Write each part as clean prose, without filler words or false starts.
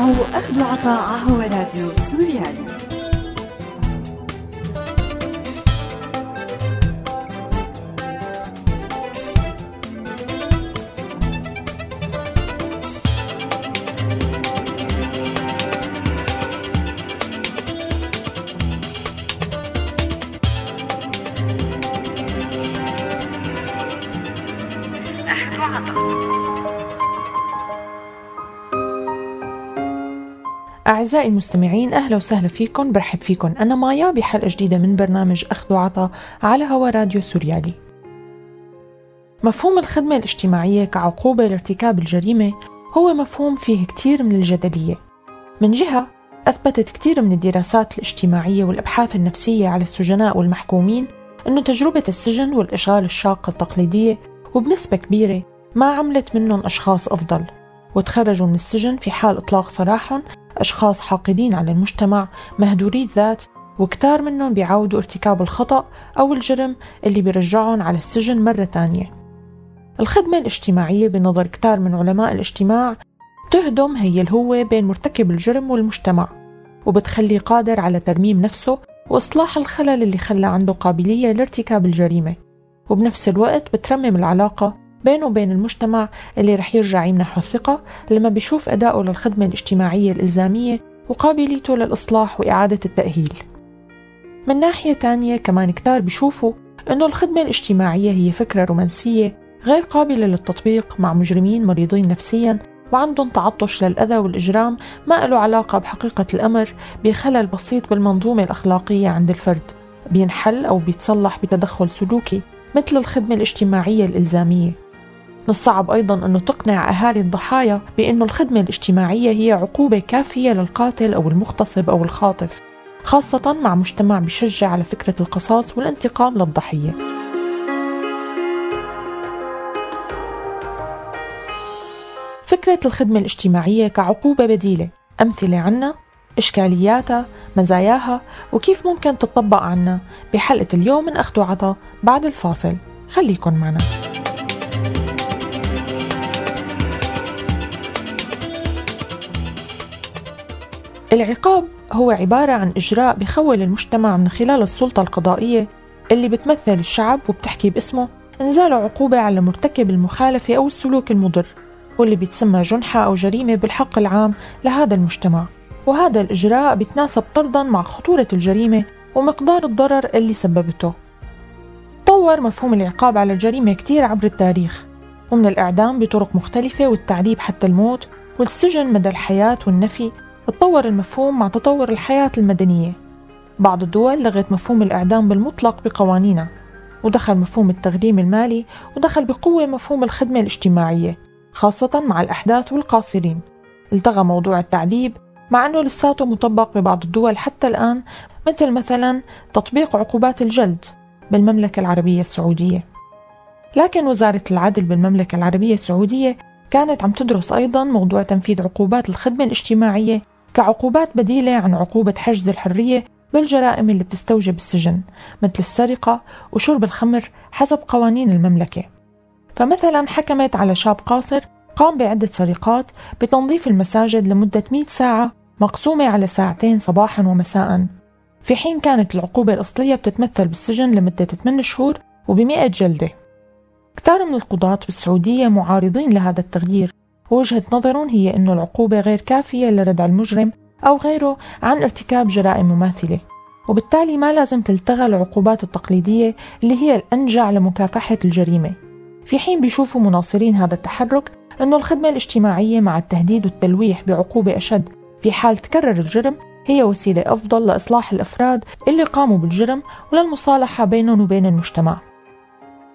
تسمعوا أخد وعطا هو راديو سوريالي. أعزائي المستمعين، أهلا وسهلا فيكم، برحب فيكم. أنا مايا بحلقة جديدة من برنامج أخد وعطا على هوا راديو سوريالي. مفهوم الخدمة الاجتماعية كعقوبة لارتكاب الجريمة هو مفهوم فيه كتير من الجدلية. من جهة أثبتت كتير من الدراسات الاجتماعية والأبحاث النفسية على السجناء والمحكومين أنه تجربة السجن والإشغال الشاقة التقليدية وبنسبة كبيرة ما عملت منهم أشخاص أفضل، وتخرجوا من السجن في حال إطلاق سراحهم أشخاص حاقدين على المجتمع، مهدوري الذات، وكتار منهم بيعودوا ارتكاب الخطأ أو الجرم اللي بيرجعهم على السجن مرة تانية. الخدمة الاجتماعية بنظر كتار من علماء الاجتماع تهدم هي الهوة بين مرتكب الجرم والمجتمع، وبتخليه قادر على ترميم نفسه وإصلاح الخلل اللي خلى عنده قابلية لارتكاب الجريمة، وبنفس الوقت بترمم العلاقة بينه وبين المجتمع اللي رح يرجع يمنحه الثقة لما بيشوف أداؤه للخدمة الاجتماعية الإلزامية وقابليته للإصلاح وإعادة التأهيل. من ناحية تانية كمان كتار بيشوفوا أنه الخدمة الاجتماعية هي فكرة رومانسية غير قابلة للتطبيق مع مجرمين مريضين نفسياً وعندهم تعطش للأذى والإجرام ما له علاقة بحقيقة الأمر، بخلل بسيط بالمنظومة الأخلاقية عند الفرد بينحل أو بيتصلح بتدخل سلوكي مثل الخدمة الاجتماعية الإلزامية. من الصعب أيضاً أنه تقنع أهالي الضحايا بأنه الخدمة الاجتماعية هي عقوبة كافية للقاتل أو المغتصب أو الخاطف، خاصة مع مجتمع بشجع على فكرة القصاص والانتقام للضحية. فكرة الخدمة الاجتماعية كعقوبة بديلة، أمثلة عنا، إشكالياتها، مزاياها، وكيف ممكن تطبق عنا بحلقة اليوم من أخد وعطا بعد الفاصل. خليكن معنا. العقاب هو عبارة عن إجراء بخول المجتمع من خلال السلطة القضائية اللي بتمثل الشعب وبتحكي باسمه إنزال عقوبة على مرتكب المخالفة أو السلوك المضر، واللي بيتسمى جنحة أو جريمة بالحق العام لهذا المجتمع. وهذا الإجراء بيتناسب طرداً مع خطورة الجريمة ومقدار الضرر اللي سببته. طور مفهوم العقاب على الجريمة كتير عبر التاريخ، ومن الإعدام بطرق مختلفة والتعذيب حتى الموت والسجن مدى الحياة والنفي. تطور المفهوم مع تطور الحياة المدنية. بعض الدول لغت مفهوم الإعدام بالمطلق بقوانينها، ودخل مفهوم التغريم المالي، ودخل بقوة مفهوم الخدمة الاجتماعية خاصة مع الأحداث والقاصرين. التغى موضوع التعذيب مع أنه لساته مطبق ببعض الدول حتى الآن، مثلا تطبيق عقوبات الجلد بالمملكة العربية السعودية. لكن وزارة العدل بالمملكة العربية السعودية كانت عم تدرس أيضا موضوع تنفيذ عقوبات الخدمة الاجتماعية كعقوبات بديلة عن عقوبة حجز الحرية بالجرائم اللي بتستوجب السجن مثل السرقة وشرب الخمر حسب قوانين المملكة. فمثلا حكمت على شاب قاصر قام بعدة سرقات بتنظيف المساجد لمدة 100 ساعة مقسومة على ساعتين صباحا ومساء، في حين كانت العقوبة الأصلية بتتمثل بالسجن لمدة 8 شهور وب100 جلدة. كتار من القضاة بالسعودية معارضين لهذا التغيير، ووجهة نظرهم هي أن العقوبة غير كافية لردع المجرم أو غيره عن ارتكاب جرائم مماثلة، وبالتالي ما لازم تلتغى العقوبات التقليدية اللي هي الأنجع لمكافحة الجريمة. في حين بيشوفوا مناصرين هذا التحرك أن الخدمة الاجتماعية مع التهديد والتلويح بعقوبة أشد في حال تكرر الجرم هي وسيلة أفضل لإصلاح الأفراد اللي قاموا بالجرم وللمصالحة بينهم وبين المجتمع.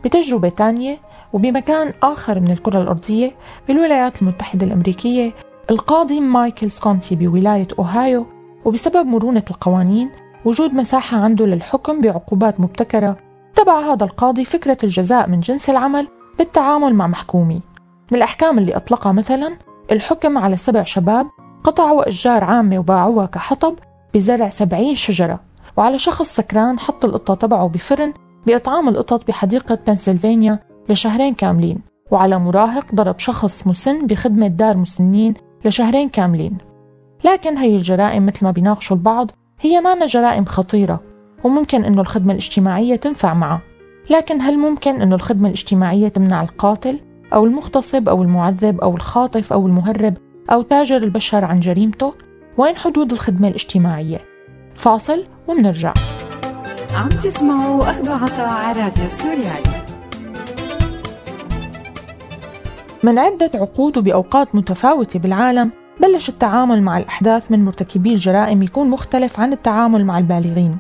بتجربة تانية وبمكان آخر من الكرة الأرضية بالولايات المتحدة الأمريكية، القاضي مايكل سكونتي بولاية أوهايو، وبسبب مرونة القوانين وجود مساحة عنده للحكم بعقوبات مبتكرة، تبع هذا القاضي فكرة الجزاء من جنس العمل بالتعامل مع محكومي. من الأحكام اللي أطلقها مثلا الحكم على 7 شباب قطعوا أشجار عامة وباعوها كحطب بزرع 70 شجرة، وعلى شخص سكران حط القطة تبعه بفرن بإطعام القطط بحديقة بنسلفانيا ل2 شهور كاملين، وعلى مراهق ضرب شخص مسن بخدمة دار مسنين ل2 شهور كاملين. لكن هي الجرائم مثل ما بيناقشوا البعض هي مانا جرائم خطيرة، وممكن إنه الخدمة الاجتماعية تنفع معه. لكن هل ممكن إنه الخدمة الاجتماعية تمنع القاتل أو المغتصب أو المعذب أو الخاطف أو المهرب أو تاجر البشر عن جريمته؟ وين حدود الخدمة الاجتماعية؟ فاصل ومنرجع. عم تسمعوا أخد وعطا على راديو سوريالي. من عدة عقود وبأوقات متفاوتة بالعالم بلش التعامل مع الأحداث من مرتكبي الجرائم يكون مختلف عن التعامل مع البالغين،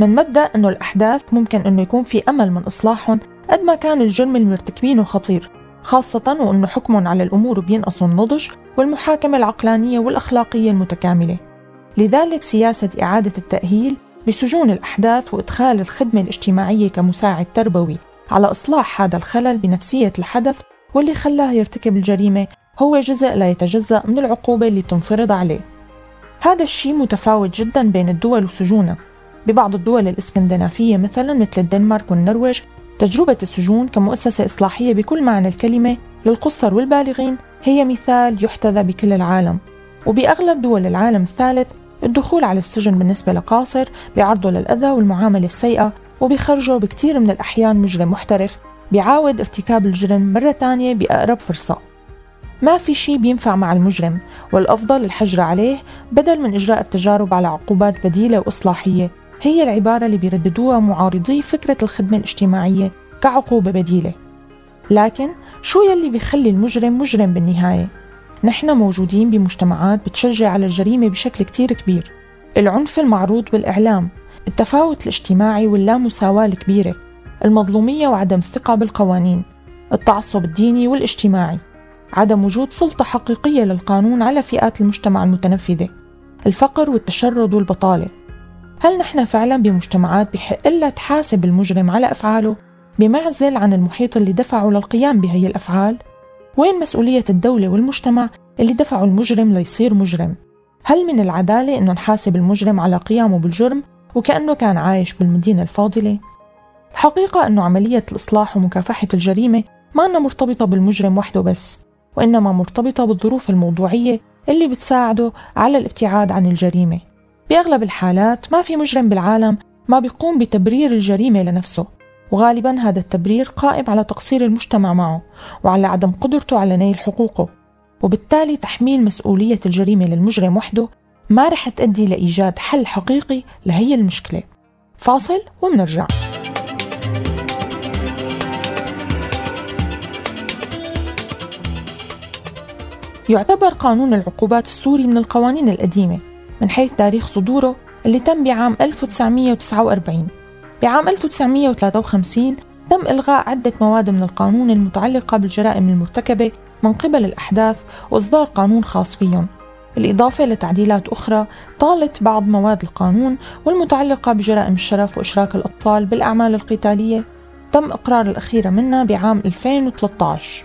من مبدأ أنه الأحداث ممكن أنه يكون في أمل من إصلاحهم قد ما كان الجرم المرتكبينه خطير، خاصة وأنه حكمهم على الأمور بينقصوا النضج والمحاكمة العقلانية والأخلاقية المتكاملة. لذلك سياسة إعادة التأهيل بسجون الأحداث وإدخال الخدمة الاجتماعية كمساعد تربوي على إصلاح هذا الخلل بنفسية الحدث واللي خلاه يرتكب الجريمة هو جزء لا يتجزأ من العقوبة اللي بتنفرض عليه. هذا الشيء متفاوت جدا بين الدول وسجونها. ببعض الدول الإسكندنافية مثلا مثل الدنمارك والنرويج تجربة السجون كمؤسسة إصلاحية بكل معنى الكلمة للقُصّر والبالغين هي مثال يحتذى بكل العالم. وبأغلب دول العالم الثالث الدخول على السجن بالنسبة لقاصر بيعرضه للأذى والمعاملة السيئة، وبيخرجه بكثير من الأحيان مجرم محترف بيعاود ارتكاب الجرم مرة تانية بأقرب فرصة. ما في شيء بينفع مع المجرم، والأفضل الحجر عليه بدل من إجراء التجارب على عقوبات بديلة وإصلاحية، هي العبارة اللي بيرددوها معارضي فكرة الخدمة الاجتماعية كعقوبة بديلة. لكن شو يلي بيخلي المجرم مجرم بالنهاية؟ نحن موجودين بمجتمعات بتشجع على الجريمة بشكل كتير كبير، العنف المعروض بالإعلام، التفاوت الاجتماعي واللامساواة الكبيرة، المظلومية وعدم الثقة بالقوانين، التعصب الديني والاجتماعي، عدم وجود سلطة حقيقية للقانون على فئات المجتمع المتنفذة، الفقر والتشرد والبطالة. هل نحن فعلا بمجتمعات بحق لها تحاسب المجرم على أفعاله بمعزل عن المحيط اللي دفعه للقيام بهي الأفعال؟ وين مسؤولية الدولة والمجتمع اللي دفعوا المجرم ليصير مجرم؟ هل من العدالة إنه نحاسب المجرم على قيامه بالجرم وكأنه كان عايش بالمدينة الفاضلة؟ الحقيقة إنه عملية الإصلاح ومكافحة الجريمة ما إنها مرتبطة بالمجرم وحده بس، وإنما مرتبطة بالظروف الموضوعية اللي بتساعده على الابتعاد عن الجريمة. بأغلب الحالات ما في مجرم بالعالم ما بيقوم بتبرير الجريمة لنفسه، وغالباً هذا التبرير قائم على تقصير المجتمع معه وعلى عدم قدرته على نيل حقوقه، وبالتالي تحميل مسؤولية الجريمة للمجرم وحده ما رح تؤدي لإيجاد حل حقيقي لهي المشكلة. فاصل ومنرجع. يعتبر قانون العقوبات السوري من القوانين القديمة من حيث تاريخ صدوره اللي تم بعام 1949. بعام 1953 تم إلغاء عدة مواد من القانون المتعلقة بالجرائم المرتكبة من قبل الأحداث وإصدار قانون خاص فيهم، بالإضافة لتعديلات أخرى طالت بعض مواد القانون والمتعلقة بجرائم الشرف وإشراك الأطفال بالأعمال القتالية تم إقرار الأخيرة منها بعام 2013.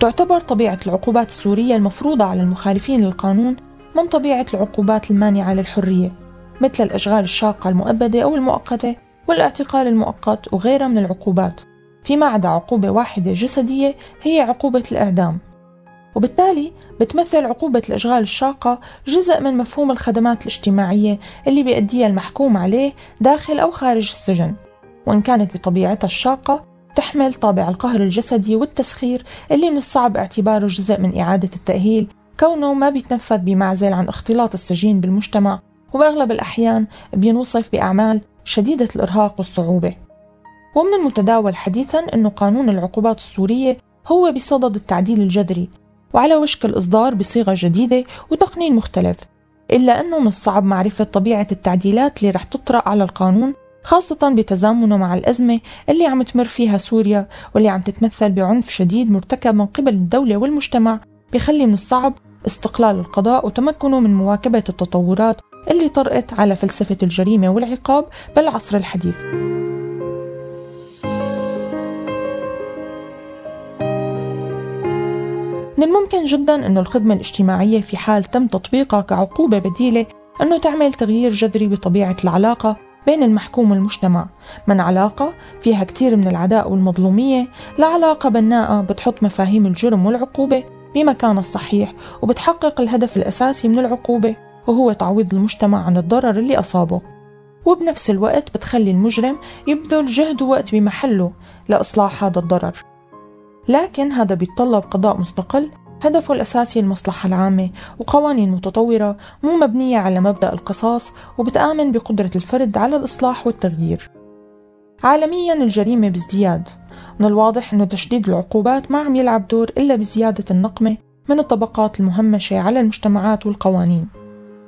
تعتبر طبيعة العقوبات السورية المفروضة على المخالفين للقانون من طبيعة العقوبات المانعة للحرية، مثل الأشغال الشاقة المؤبدة أو المؤقتة والاعتقال المؤقت وغيرها من العقوبات، فيما عدا عقوبة واحدة جسدية هي عقوبة الإعدام. وبالتالي بتمثل عقوبة الأشغال الشاقة جزء من مفهوم الخدمات الاجتماعية اللي بيأديها المحكوم عليه داخل أو خارج السجن، وإن كانت بطبيعتها الشاقة تحمل طابع القهر الجسدي والتسخير اللي من الصعب اعتباره جزء من إعادة التأهيل، كونه ما بيتنفذ بمعزل عن اختلاط السجين بالمجتمع، وبأغلب الأحيان بينوصف بأعمال شديدة الإرهاق والصعوبة. ومن المتداول حديثاً أنه قانون العقوبات السورية هو بصدد التعديل الجذري وعلى وشك الإصدار بصيغة جديدة وتقنين مختلف، إلا أنه من الصعب معرفة طبيعة التعديلات اللي رح تطرأ على القانون، خاصة بتزامنه مع الأزمة اللي عم تمر فيها سوريا واللي عم تتمثل بعنف شديد مرتكب من قبل الدولة والمجتمع، بيخلي من الصعب استقلال القضاء وتمكنه من مواكبة التطورات اللي طرأت على فلسفة الجريمة والعقاب بالعصر الحديث. من الممكن جداً أن الخدمة الاجتماعية في حال تم تطبيقها كعقوبة بديلة أنه تعمل تغيير جذري بطبيعة العلاقة بين المحكوم والمجتمع، من علاقة فيها كتير من العداء والمظلومية لعلاقة بناءة بتحط مفاهيم الجرم والعقوبة بمكانه الصحيح، وبتحقق الهدف الأساسي من العقوبة وهو تعويض المجتمع عن الضرر اللي أصابه، وبنفس الوقت بتخلي المجرم يبذل جهد ووقت بمحله لإصلاح هذا الضرر. لكن هذا بيتطلب قضاء مستقل هدفه الأساسي المصلحة العامة، وقوانين متطورة مو مبنية على مبدأ القصاص وبتآمن بقدرة الفرد على الإصلاح والتغيير. عالمياً الجريمة بازدياد، من الواضح أن تشديد العقوبات ما عم يلعب دور إلا بزيادة النقمة من الطبقات المهمشة على المجتمعات والقوانين.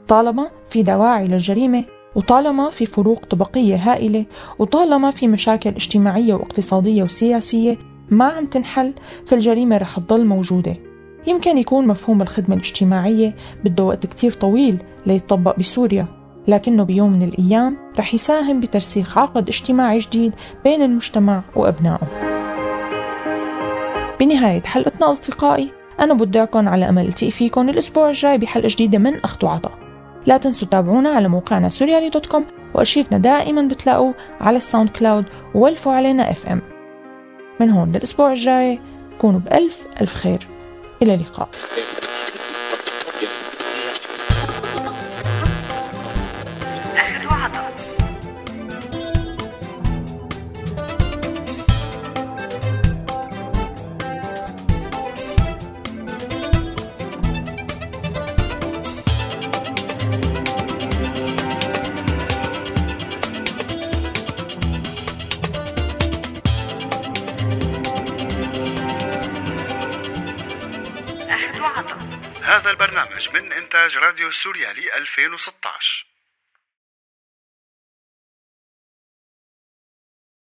طالما في دواعي للجريمة، وطالما في فروق طبقية هائلة، وطالما في مشاكل اجتماعية واقتصادية وسياسية ما عم تنحل، فالجريمة رح تضل موجودة. يمكن يكون مفهوم الخدمة الاجتماعية بده وقت كتير طويل ليتطبق بسوريا، لكنه بيوم من الأيام رح يساهم بترسيخ عقد اجتماعي جديد بين المجتمع وأبنائه. بنهاية حلقتنا أصدقائي، أنا بودعكم على أمل ألتقي فيكم الأسبوع الجاي بحلقة جديدة من أخد وعطا. لا تنسوا تتابعونا على موقعنا souriali.com، وأرشيفنا دائما بتلاقوه على الساوند كلاود وولفوا علينا FM. من هون للأسبوع الجاي كونوا بألف ألف خير. إلى اللقاء. هذا البرنامج من إنتاج راديو سوريالي 2016.